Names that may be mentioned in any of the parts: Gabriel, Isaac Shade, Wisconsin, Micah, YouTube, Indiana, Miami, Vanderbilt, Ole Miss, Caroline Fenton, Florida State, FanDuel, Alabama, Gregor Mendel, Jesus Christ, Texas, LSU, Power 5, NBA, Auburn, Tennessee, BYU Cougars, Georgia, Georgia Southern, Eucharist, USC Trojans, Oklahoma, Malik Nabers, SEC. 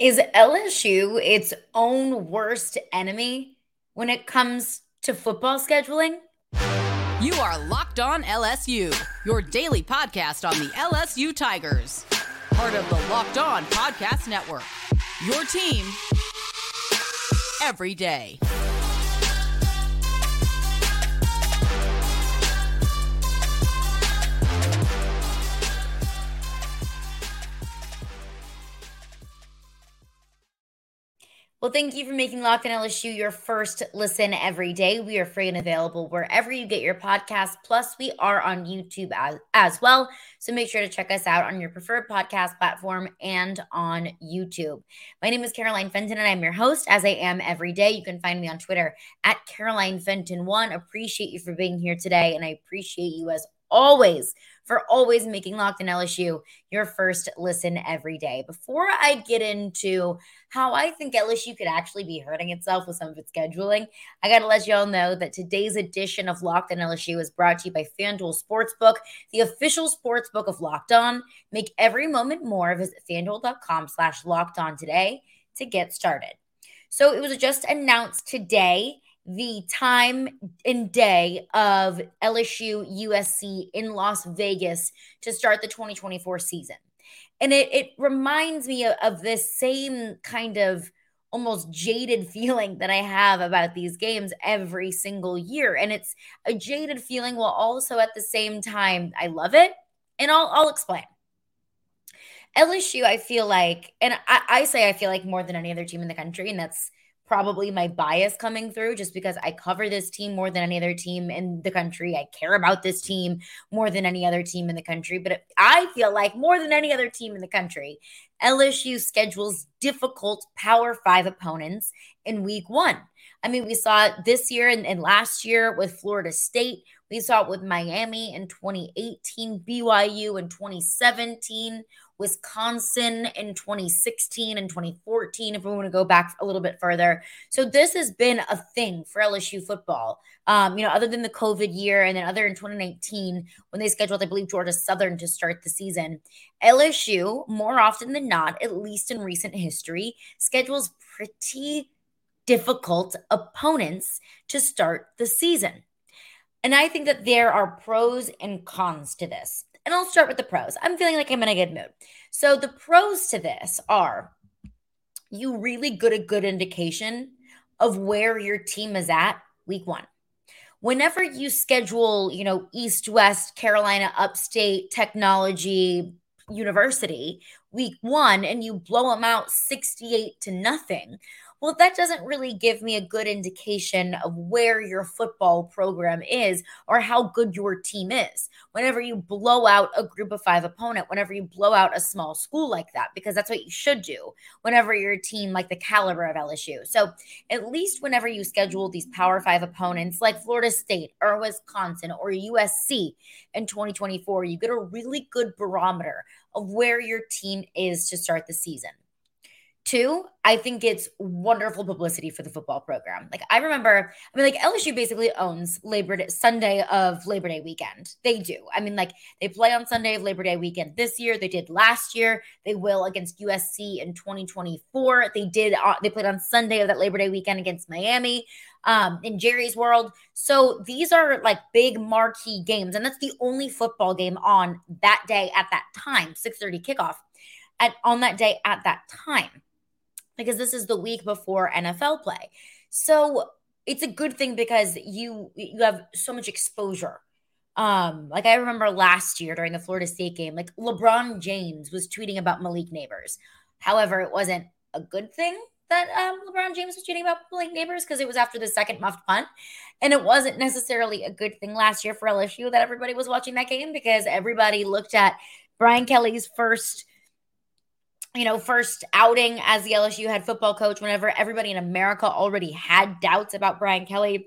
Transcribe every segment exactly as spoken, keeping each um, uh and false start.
is L S U its own worst enemy when it comes to football scheduling? You are Locked On L S U, your daily podcast on the L S U Tigers. Part of the Locked On Podcast Network, your team every day. Well, thank you for making Locked On L S U your first listen every day. We are free and available wherever you get your podcasts. Plus, we are on YouTube as, as well. So make sure to check us out on your preferred podcast platform and on YouTube. My name is Caroline Fenton, and I'm your host, as I am every day. You can find me on Twitter at Caroline Fenton one. Appreciate you for being here today, and I appreciate you as always for always making Locked On L S U your first listen every day. Before I get into how I think L S U could actually be hurting itself with some of its scheduling, I got to let y'all know that today's edition of Locked On L S U is brought to you by FanDuel Sportsbook, the official sportsbook of Locked On. Make every moment more. Visit FanDuel.com slash Locked On today to get started. So it was just announced today the time and day of L S U U S C in Las Vegas to start the twenty twenty-four season. And it, it reminds me of, of this same kind of almost jaded feeling that I have about these games every single year. And it's a jaded feeling while also at the same time, I love it. And I'll, I'll explain. L S U, I feel like, and I, I say I feel like more than any other team in the country, and that's probably my bias coming through just because I cover this team more than any other team in the country. I care about this team more than any other team in the country, but I feel like more than any other team in the country, L S U schedules difficult Power five opponents in week one. I mean, we saw it this year and, and last year with Florida State. We saw it with Miami in twenty eighteen, B Y U in twenty seventeen, Wisconsin in twenty sixteen and twenty fourteen, if we want to go back a little bit further. So this has been a thing for L S U football, um, you know, other than the COVID year and then other in twenty nineteen when they scheduled, I believe, Georgia Southern to start the season. L S U, more often than not, at least in recent history, schedules pretty difficult opponents to start the season. And I think that there are pros and cons to this. And I'll start with the pros. I'm feeling like I'm in a good mood. So the pros to this are you really get a good indication of where your team is at week one. Whenever you schedule, you know, East, West, Carolina, Upstate, Technology, University, week one, and you blow them out sixty-eight to nothing, well, that doesn't really give me a good indication of where your football program is or how good your team is whenever you blow out a group of five opponent, whenever you blow out a small school like that, because that's what you should do whenever you're a team like the caliber of L S U. So at least whenever you schedule these Power Five opponents like Florida State or Wisconsin or U S C in twenty twenty-four, you get a really good barometer of where your team is to start the season. Two, I think it's wonderful publicity for the football program. Like I remember, I mean, like L S U basically owns Labor Day, Sunday of Labor Day weekend. They do. I mean, like they play on Sunday of Labor Day weekend this year. They did last year. They will against U S C in twenty twenty-four. They did. Uh, they played on Sunday of that Labor Day weekend against Miami um, in Jerry's World. So these are like big marquee games, and that's the only football game on that day at that time. six thirty kickoff at on that day at that time. Because this is the week before N F L play. So it's a good thing because you you have so much exposure. Um, like I remember last year during the Florida State game, like LeBron James was tweeting about Malik Nabers. However, it wasn't a good thing that um, LeBron James was tweeting about Malik Nabers because it was after the second muffed punt. And it wasn't necessarily a good thing last year for L S U that everybody was watching that game because everybody looked at Brian Kelly's first you know, first outing as the L S U head football coach, whenever everybody in America already had doubts about Brian Kelly.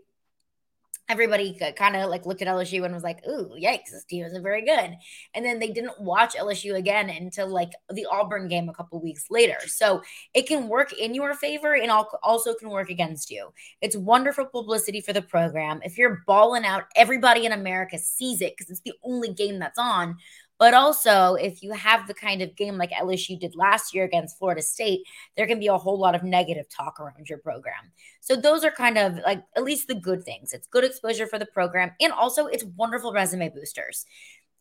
Everybody kind of like looked at L S U and was like, ooh, yikes, this team isn't very good. And then they didn't watch L S U again until like the Auburn game a couple weeks later. So it can work in your favor and also can work against you. It's wonderful publicity for the program. If you're balling out, everybody in America sees it because it's the only game that's on. But also, if you have the kind of game like L S U did last year against Florida State, there can be a whole lot of negative talk around your program. So those are kind of like at least the good things. It's good exposure for the program. And also it's wonderful resume boosters.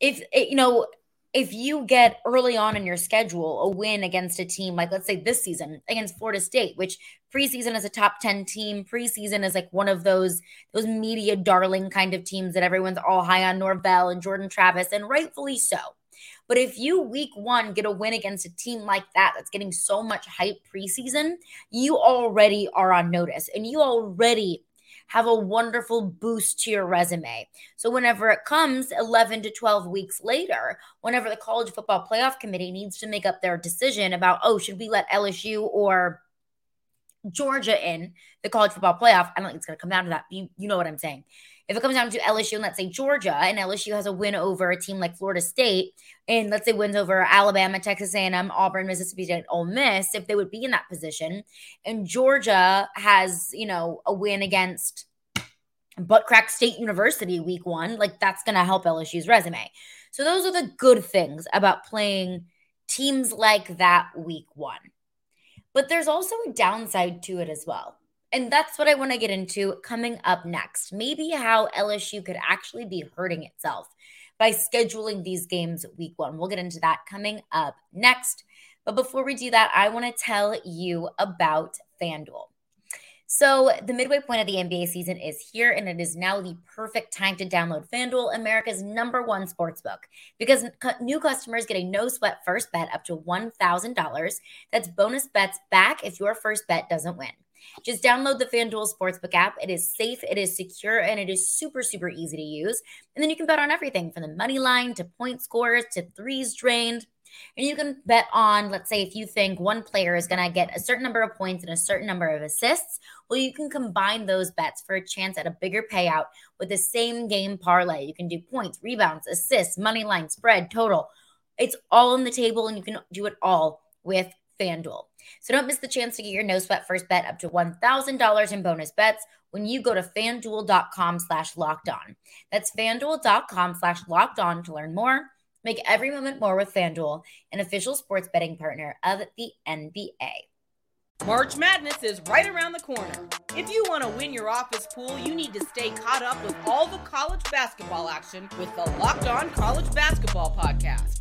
If, you know, if you get early on in your schedule a win against a team, like let's say this season against Florida State, which preseason is a top ten team, preseason is like one of those those media darling kind of teams that everyone's all high on Norvell and Jordan Travis, and rightfully so. But if you week one get a win against a team like that that's getting so much hype preseason, you already are on notice and you already have a wonderful boost to your resume. So whenever it comes eleven to twelve weeks later, whenever the College Football Playoff Committee needs to make up their decision about, oh, should we let L S U or Georgia in the College Football Playoff? I don't think it's going to come down to that. You, you know what I'm saying. If it comes down to L S U and let's say Georgia, and L S U has a win over a team like Florida State, and let's say wins over Alabama, Texas A and M, Auburn, Mississippi State, Ole Miss, if they would be in that position, and Georgia has, you know, a win against butt crack State University week one, like that's going to help L S U's resume. So those are the good things about playing teams like that week one. But there's also a downside to it as well. And that's what I want to get into coming up next. Maybe how L S U could actually be hurting itself by scheduling these games week one. We'll get into that coming up next. But before we do that, I want to tell you about FanDuel. So the midway point of the N B A season is here, and it is now the perfect time to download FanDuel, America's number one sportsbook, because new customers get a no-sweat first bet up to one thousand dollars. That's bonus bets back if your first bet doesn't win. Just download the FanDuel Sportsbook app. It is safe, it is secure, and it is super, super easy to use. And then you can bet on everything from the money line to point scores to threes drained. And you can bet on, let's say, if you think one player is going to get a certain number of points and a certain number of assists, well, you can combine those bets for a chance at a bigger payout with the same game parlay. You can do points, rebounds, assists, money line, spread, total. It's all on the table, and you can do it all with FanDuel. So don't miss the chance to get your no-sweat first bet up to one thousand dollars in bonus bets when you go to FanDuel.com slash locked on. That's FanDuel.com slash locked on to learn more. Make every moment more with FanDuel, an official sports betting partner of the N B A. March Madness is right around the corner. If you want to win your office pool, you need to stay caught up with all the college basketball action with the Locked On College Basketball Podcast.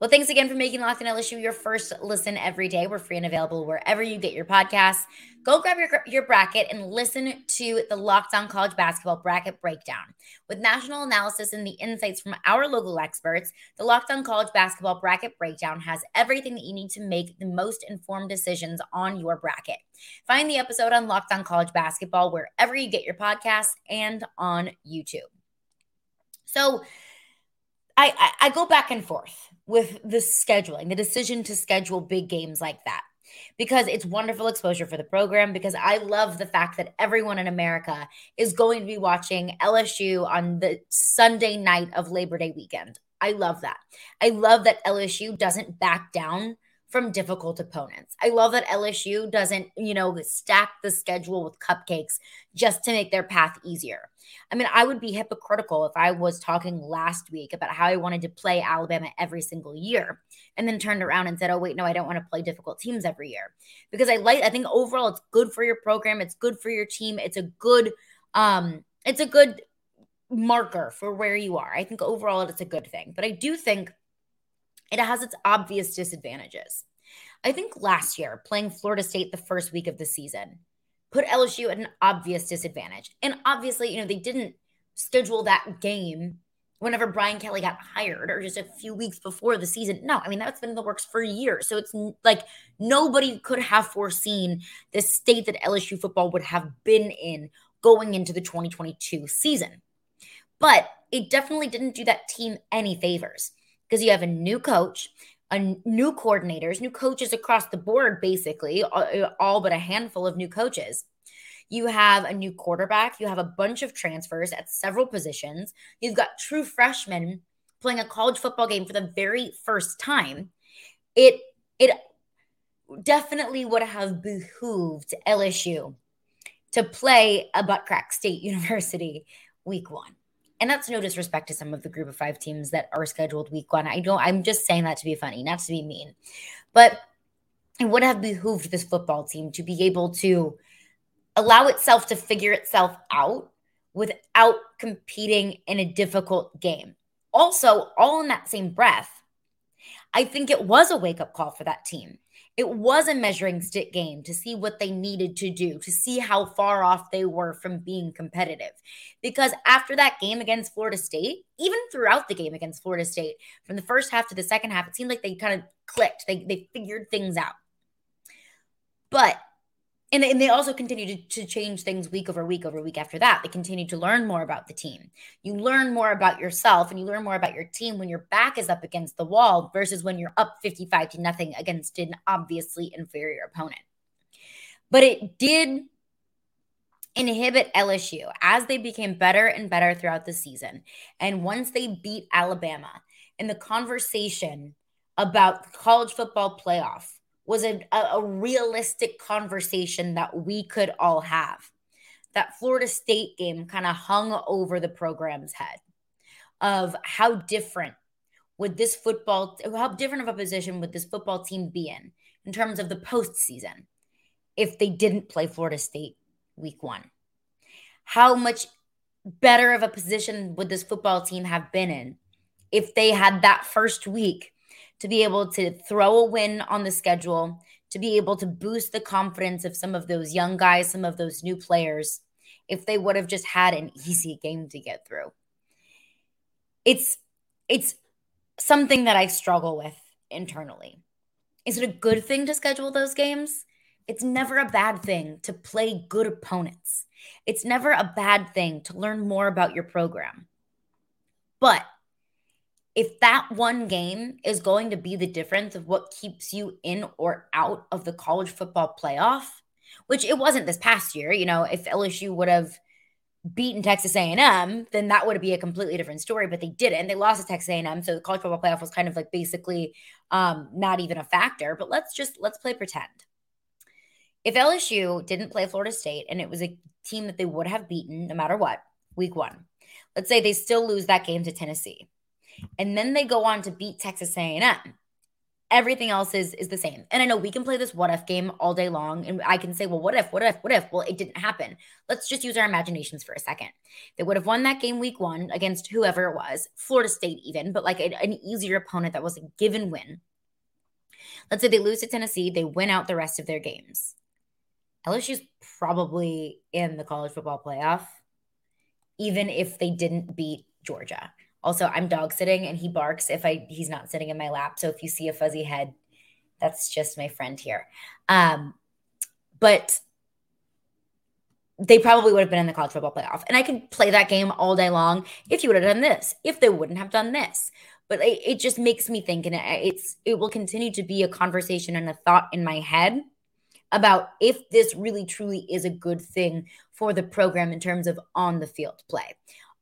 Well, thanks again for making Locked On L S U your first listen every day. We're free and available wherever you get your podcasts. Go grab your, your bracket and listen to the Locked On College Basketball Bracket Breakdown. With national analysis and the insights from our local experts, the Locked On College Basketball Bracket Breakdown has everything that you need to make the most informed decisions on your bracket. Find the episode on Locked On College Basketball wherever you get your podcasts and on YouTube. So I, I, I go back and forth with the scheduling, the decision to schedule big games like that, because it's wonderful exposure for the program, because I love the fact that everyone in America is going to be watching L S U on the Sunday night of Labor Day weekend. I love that. I love that L S U doesn't back down from difficult opponents. I love that L S U doesn't, you know, stack the schedule with cupcakes just to make their path easier. I mean, I would be hypocritical if I was talking last week about how I wanted to play Alabama every single year and then turned around and said, oh, wait, no, I don't want to play difficult teams every year. Because I like, I think overall it's good for your program. It's good for your team. It's a good, um, it's a good marker for where you are. I think overall it's a good thing. But I do think it has its obvious disadvantages. I think last year, playing Florida State the first week of the season put L S U at an obvious disadvantage. And obviously, you know, they didn't schedule that game whenever Brian Kelly got hired or just a few weeks before the season. No, I mean, that's been in the works for years. So it's like nobody could have foreseen the state that L S U football would have been in going into the twenty twenty-two season. But it definitely didn't do that team any favors, because you have a new coach a new coordinators, new coaches across the board, basically all but a handful of new coaches. You have a new quarterback. You have a bunch of transfers at several positions. You've got true freshmen playing a college football game for the very first time. It it definitely would have behooved L S U to play a butt-crack State University week one. And that's no disrespect to some of the group of five teams that are scheduled week one. I don't, I'm just saying that to be funny, not to be mean. But it would have behooved this football team to be able to allow itself to figure itself out without competing in a difficult game. Also, all in that same breath, I think it was a wake-up call for that team. It was a measuring stick game to see what they needed to do, to see how far off they were from being competitive. Because after that game against Florida State, even throughout the game against Florida State, from the first half to the second half, it seemed like they kind of clicked. They they figured things out. But, and, and they also continued to, to change things week over week over week after that. They continued to learn more about the team. You learn more about yourself and you learn more about your team when your back is up against the wall versus when you're up fifty-five to nothing against an obviously inferior opponent. But it did inhibit L S U as they became better and better throughout the season. And once they beat Alabama, and the conversation about the college football playoff was a, a realistic conversation that we could all have. That Florida State game kind of hung over the program's head of how different would this football, how different of a position would this football team be in, in terms of the postseason, if they didn't play Florida State week one. How much better of a position would this football team have been in if they had that first week to be able to throw a win on the schedule, to be able to boost the confidence of some of those young guys, some of those new players, if they would have just had an easy game to get through. It's it's something that I struggle with internally. Is it a good thing to schedule those games? It's never a bad thing to play good opponents. It's never a bad thing to learn more about your program. But if that one game is going to be the difference of what keeps you in or out of the college football playoff, which it wasn't this past year, you know, if L S U would have beaten Texas A and M, then that would be a completely different story, but they didn't. They lost to Texas A and M, so the college football playoff was kind of like basically um, not even a factor, but let's just, let's play pretend. If L S U didn't play Florida State and it was a team that they would have beaten no matter what, week one, let's say they still lose that game to Tennessee. And then they go on to beat Texas A and M. Everything else is, is the same. And I know we can play this what-if game all day long, and I can say, well, what if, what if, what if? Well, it didn't happen. Let's just use our imaginations for a second. They would have won that game week one against whoever it was, Florida State even, but like a, an easier opponent that was a given win. Let's say they lose to Tennessee. They win out the rest of their games. L S U's probably in the college football playoff, even if they didn't beat Georgia. Also, I'm dog sitting and he barks if I he's not sitting in my lap. So if you see a fuzzy head, that's just my friend here. Um, but they probably would have been in the college football playoff. And I could play that game all day long if you would have done this, if they wouldn't have done this. But it, it just makes me think, and it, it's it will continue to be a conversation and a thought in my head about if this really truly is a good thing for the program in terms of on the field play.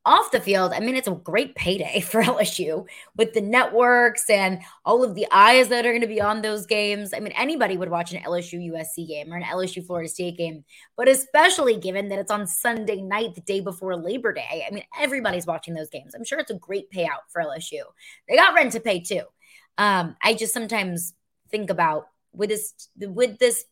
Off the field, I mean, it's a great payday for L S U with the networks and all of the eyes that are going to be on those games. I mean, anybody would watch an L S U U S C game or an L S U Florida State game, but especially given that it's on Sunday night, the day before Labor Day. I mean, everybody's watching those games. I'm sure it's a great payout for L S U. They got rent to pay too. Um, I just sometimes think about, would this, would this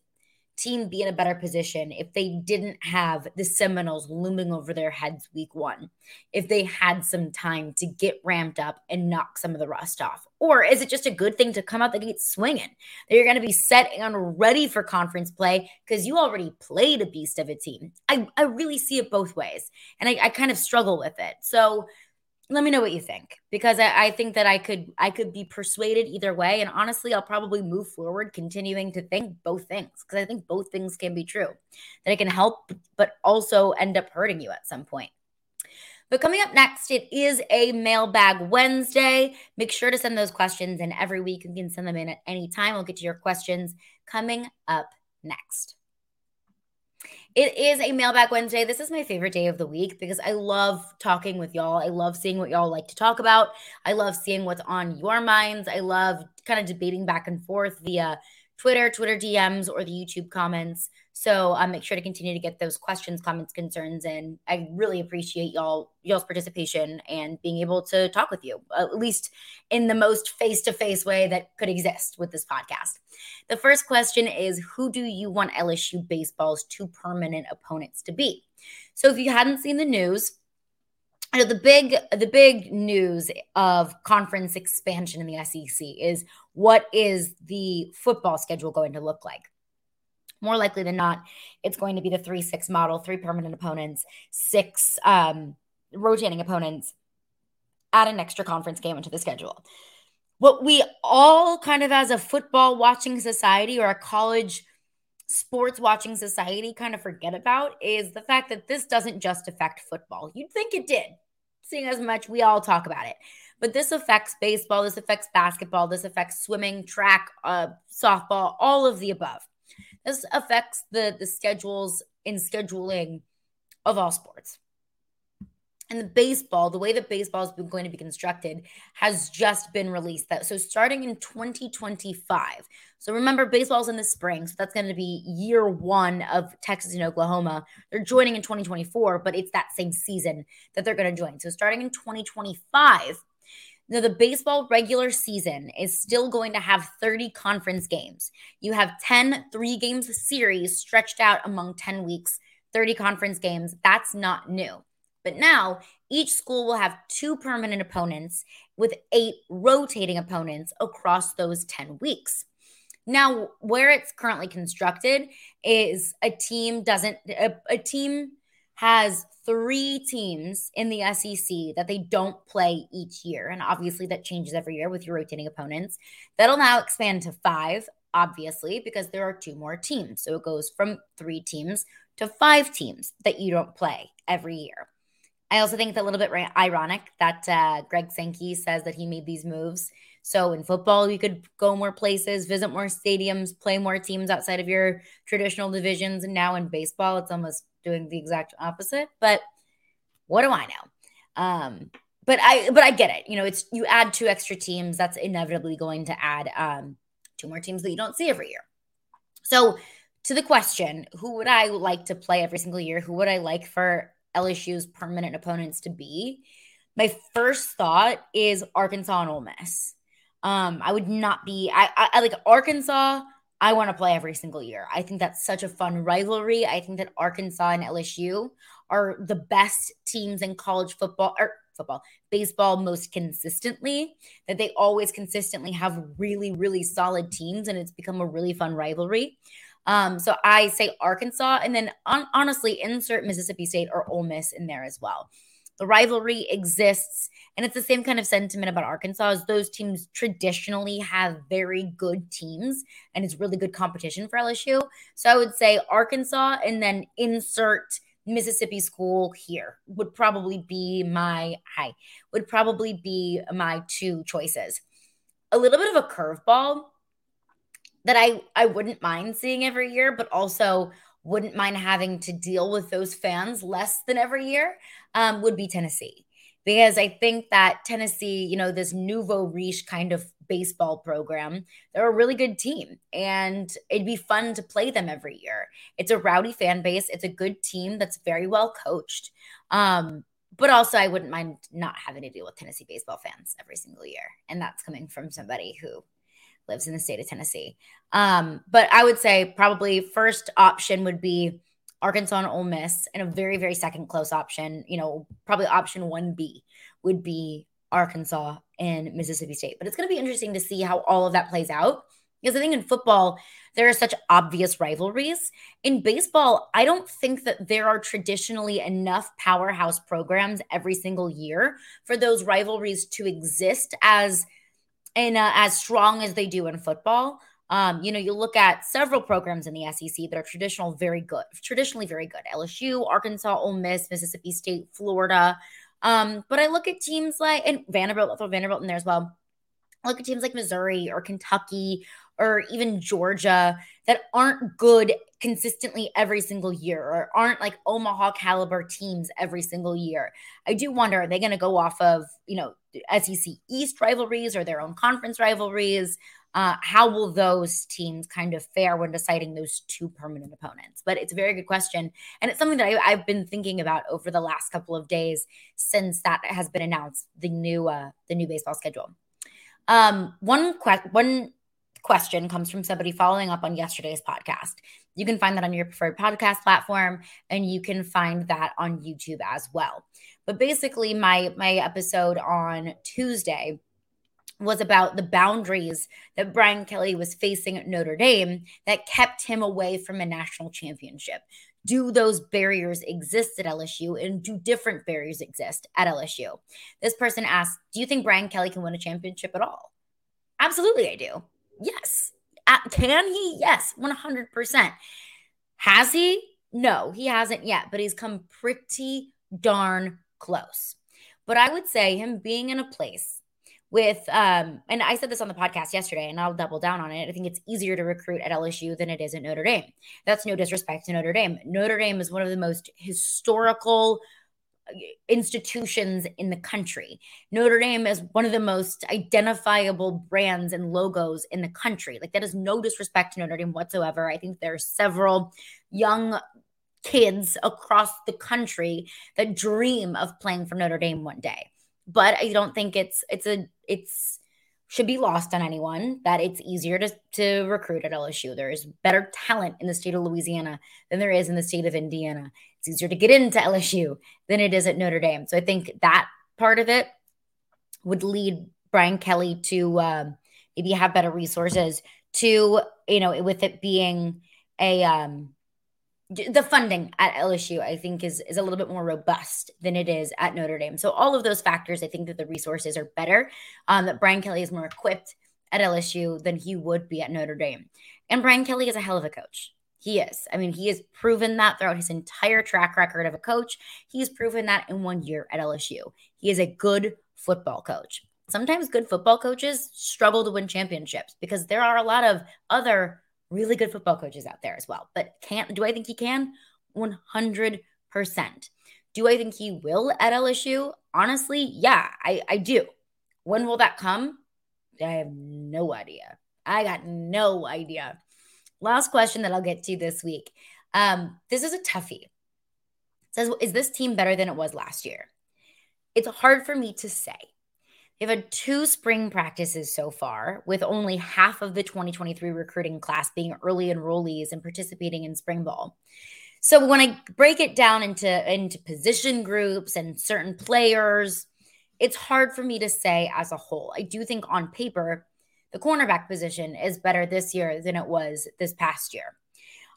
team be in a better position if they didn't have the Seminoles looming over their heads week one, if they had some time to get ramped up and knock some of the rust off? Or is it just a good thing to come out the gate swinging? They're going to be set and ready for conference play because you already played a beast of a team. I, I really see it both ways, and I, I kind of struggle with it. So let me know what you think, because I, I think that I could I could be persuaded either way. And honestly, I'll probably move forward continuing to think both things, because I think both things can be true, that it can help but also end up hurting you at some point. But coming up next, it is a Mailbag Wednesday. Make sure to send those questions in every week. You can send them in at any time. We'll get to your questions coming up next. It is a Mailbag Wednesday. This is my favorite day of the week because I love talking with y'all. I love seeing what y'all like to talk about. I love seeing what's on your minds. I love kind of debating back and forth via Twitter, Twitter D Ms, or the YouTube comments. So um, make sure to continue to get those questions, comments, concerns in. I really appreciate y'all, y'all's participation and being able to talk with you, at least in the most face-to-face way that could exist with this podcast. The first question is, who do you want L S U baseball's two permanent opponents to be? So if you hadn't seen the news, you know, the big the big news of conference expansion in the S E C is what is the football schedule going to look like? More likely than not, it's going to be the three six model, three permanent opponents, six um, rotating opponents, add an extra conference game into the schedule. What we all kind of as a football watching society or a college sports watching society kind of forget about is the fact that this doesn't just affect football. You'd think it did, seeing as much we all talk about it. But this affects baseball, this affects basketball, this affects swimming, track, uh, softball, all of the above. This affects the, the schedules and scheduling of all sports. And the baseball, the way that baseball is going to be constructed has just been released. That so starting in twenty twenty-five. So remember, baseball's in the spring, so that's going to be year one of Texas and Oklahoma. They're joining in twenty twenty-four, but it's that same season that they're going to join. So starting in twenty twenty-five, now the baseball regular season is still going to have thirty conference games. You have ten three-game series stretched out among ten weeks, thirty conference games. That's not new. But now each school will have two permanent opponents with eight rotating opponents across those ten weeks. Now, where it's currently constructed is a team doesn't a, a team has three teams in the S E C that they don't play each year. And obviously that changes every year with your rotating opponents. That'll now expand to five, obviously, because there are two more teams. So it goes from three teams to five teams that you don't play every year. I also think it's a little bit ironic that uh, Greg Sankey says that he made these moves. So in football, you could go more places, visit more stadiums, play more teams outside of your traditional divisions. And now in baseball, it's almost doing the exact opposite. But what do I know? Um, but I but I get it. You know, it's you add two extra teams. That's inevitably going to add um, two more teams that you don't see every year. So to the question, who would I like to play every single year? Who would I like for L S U's permanent opponents to be? My first thought is Arkansas and Ole Miss. Um, I would not be, I, I, I like Arkansas. I want to play every single year. I think that's such a fun rivalry. I think that Arkansas and L S U are the best teams in college football or football, baseball most consistently, that they always consistently have really, really solid teams. And it's become a really fun rivalry. Um, so I say Arkansas, and then on, honestly insert Mississippi State or Ole Miss in there as well. The rivalry exists, and it's the same kind of sentiment about Arkansas as those teams traditionally have very good teams, and it's really good competition for L S U. So I would say Arkansas, and then insert Mississippi school here would probably be my hi would probably be my two choices. A little bit of a curveball that I, I wouldn't mind seeing every year, but also wouldn't mind having to deal with those fans less than every year, um, would be Tennessee. Because I think that Tennessee, you know, this nouveau riche kind of baseball program, they're a really good team, and it'd be fun to play them every year. It's a rowdy fan base. It's a good team that's very well coached. Um, but also I wouldn't mind not having to deal with Tennessee baseball fans every single year. And that's coming from somebody who lives in the state of Tennessee. Um, but I would say probably first option would be Arkansas and Ole Miss, and a very, very second close option, you know, probably option one B would be Arkansas and Mississippi State. But it's going to be interesting to see how all of that plays out, because I think in football, there are such obvious rivalries. In baseball, I don't think that there are traditionally enough powerhouse programs every single year for those rivalries to exist as And uh, as strong as they do in football. Um, you know, you look at several programs in the S E C that are traditional, very good, traditionally very good. L S U, Arkansas, Ole Miss, Mississippi State, Florida, Um, but I look at teams like – and Vanderbilt, I'll throw Vanderbilt in there as well. I look at teams like Missouri or Kentucky or even Georgia that aren't good consistently every single year or aren't like Omaha caliber teams every single year. I do wonder, are they going to go off of, you know, S E C East rivalries or their own conference rivalries? Uh, how will those teams kind of fare when deciding those two permanent opponents? But it's a very good question. And it's something that I, I've been thinking about over the last couple of days since that has been announced, the new uh, the new baseball schedule. Um, one que- one question comes from somebody following up on yesterday's podcast. You can find that on your preferred podcast platform, and you can find that on YouTube as well. But basically, my my episode on Tuesday was about the boundaries that Brian Kelly was facing at Notre Dame that kept him away from a national championship. Do those barriers exist at L S U, and do different barriers exist at L S U? This person asked, do you think Brian Kelly can win a championship at all? Absolutely, I do. Yes. Can he? Yes, one hundred percent. Has he? No, he hasn't yet, but he's come pretty darn close. But I would say him being in a place with, um, and I said this on the podcast yesterday, and I'll double down on it. I think it's easier to recruit at L S U than it is at Notre Dame. That's no disrespect to Notre Dame. Notre Dame is one of the most historical institutions in the country. Notre Dame is one of the most identifiable brands and logos in the country. Like, that is no disrespect to Notre Dame whatsoever. I think there are several young kids across the country that dream of playing for Notre Dame one day. But I don't think it's it's a it's should be lost on anyone that it's easier to, to recruit at L S U. There is better talent in the state of Louisiana than there is in the state of Indiana. It's easier to get into L S U than it is at Notre Dame. So I think that part of it would lead Brian Kelly to um, maybe have better resources to, you know, with it being a um, the funding at L S U, I think, is, is a little bit more robust than it is at Notre Dame. So all of those factors, I think that the resources are better, um, that Brian Kelly is more equipped at L S U than he would be at Notre Dame. And Brian Kelly is a hell of a coach. He is. I mean, he has proven that throughout his entire track record of a coach. He's proven that in one year at L S U. He is a good football coach. Sometimes good football coaches struggle to win championships because there are a lot of other really good football coaches out there as well. But can't, do I think he can? one hundred percent. Do I think he will at L S U? Honestly, yeah, I, I do. When will that come? I have no idea. I got no idea. Last question that I'll get to this week. Um, this is a toughie. It says, is this team better than it was last year? It's hard for me to say. They've had two spring practices so far, with only half of the twenty twenty-three recruiting class being early enrollees and participating in spring ball. So when I break it down into, into position groups and certain players, it's hard for me to say as a whole. I do think on paper, the cornerback position is better this year than it was this past year.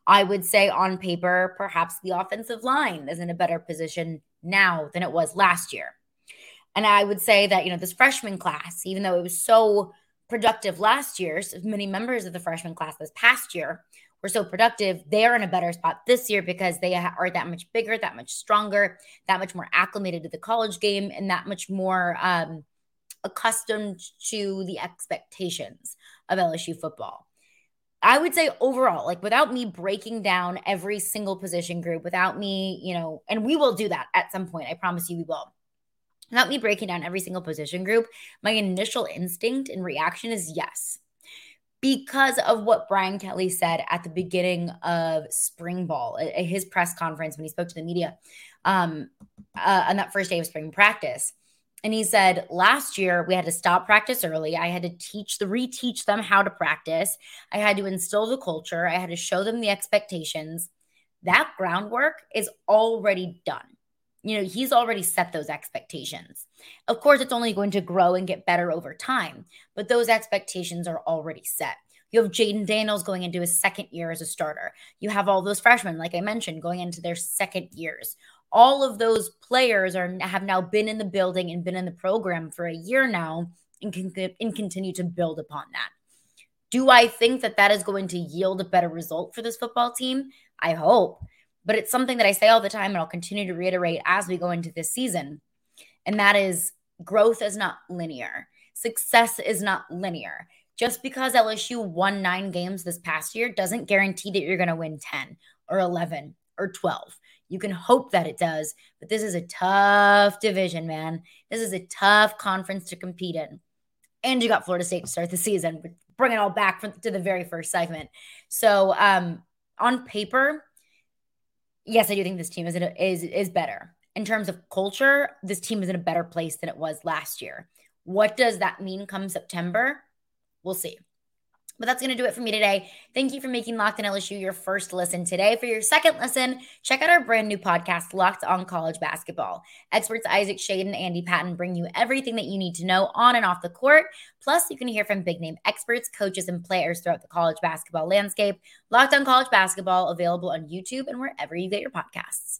I would say on paper, perhaps the offensive line is in a better position now than it was last year. And I would say that, you know, this freshman class, even though it was so productive last year, so many members of the freshman class this past year were so productive, they are in a better spot this year because they are that much bigger, that much stronger, that much more acclimated to the college game, and that much more um, accustomed to the expectations of L S U football. I would say overall, like, without me breaking down every single position group, without me, you know, and we will do that at some point. I promise you we will. Without me breaking down every single position group, my initial instinct and reaction is yes, because of what Brian Kelly said at the beginning of spring ball, at his press conference when he spoke to the media um, uh, on that first day of spring practice. And he said, last year we had to stop practice early. I had to teach the reteach them how to practice. I had to instill the culture. I had to show them the expectations. That groundwork is already done. You know, he's already set those expectations. Of course, it's only going to grow and get better over time, but those expectations are already set. You have Jaden Daniels going into his second year as a starter. You have all those freshmen, like I mentioned, going into their second years. All of those players are have now been in the building and been in the program for a year now and can and continue to build upon that. Do I think that that is going to yield a better result for this football team? I hope. But it's something that I say all the time, and I'll continue to reiterate as we go into this season. And that is, growth is not linear. Success is not linear. Just because L S U won nine games this past year doesn't guarantee that you're going to win ten or eleven or twelve. You can hope that it does, but this is a tough division, man. This is a tough conference to compete in. And you got Florida State to start the season. Bring it all back from, to the very first segment. So um, on paper, yes, I do think this team is, is, is better. In terms of culture, this team is in a better place than it was last year. What does that mean come September? We'll see. But that's going to do it for me today. Thank you for making Locked on L S U your first listen today. For your second listen, check out our brand new podcast, Locked on College Basketball. Experts Isaac Shade and Andy Patton bring you everything that you need to know on and off the court. Plus, you can hear from big-name experts, coaches, and players throughout the college basketball landscape. Locked on College Basketball, available on YouTube and wherever you get your podcasts.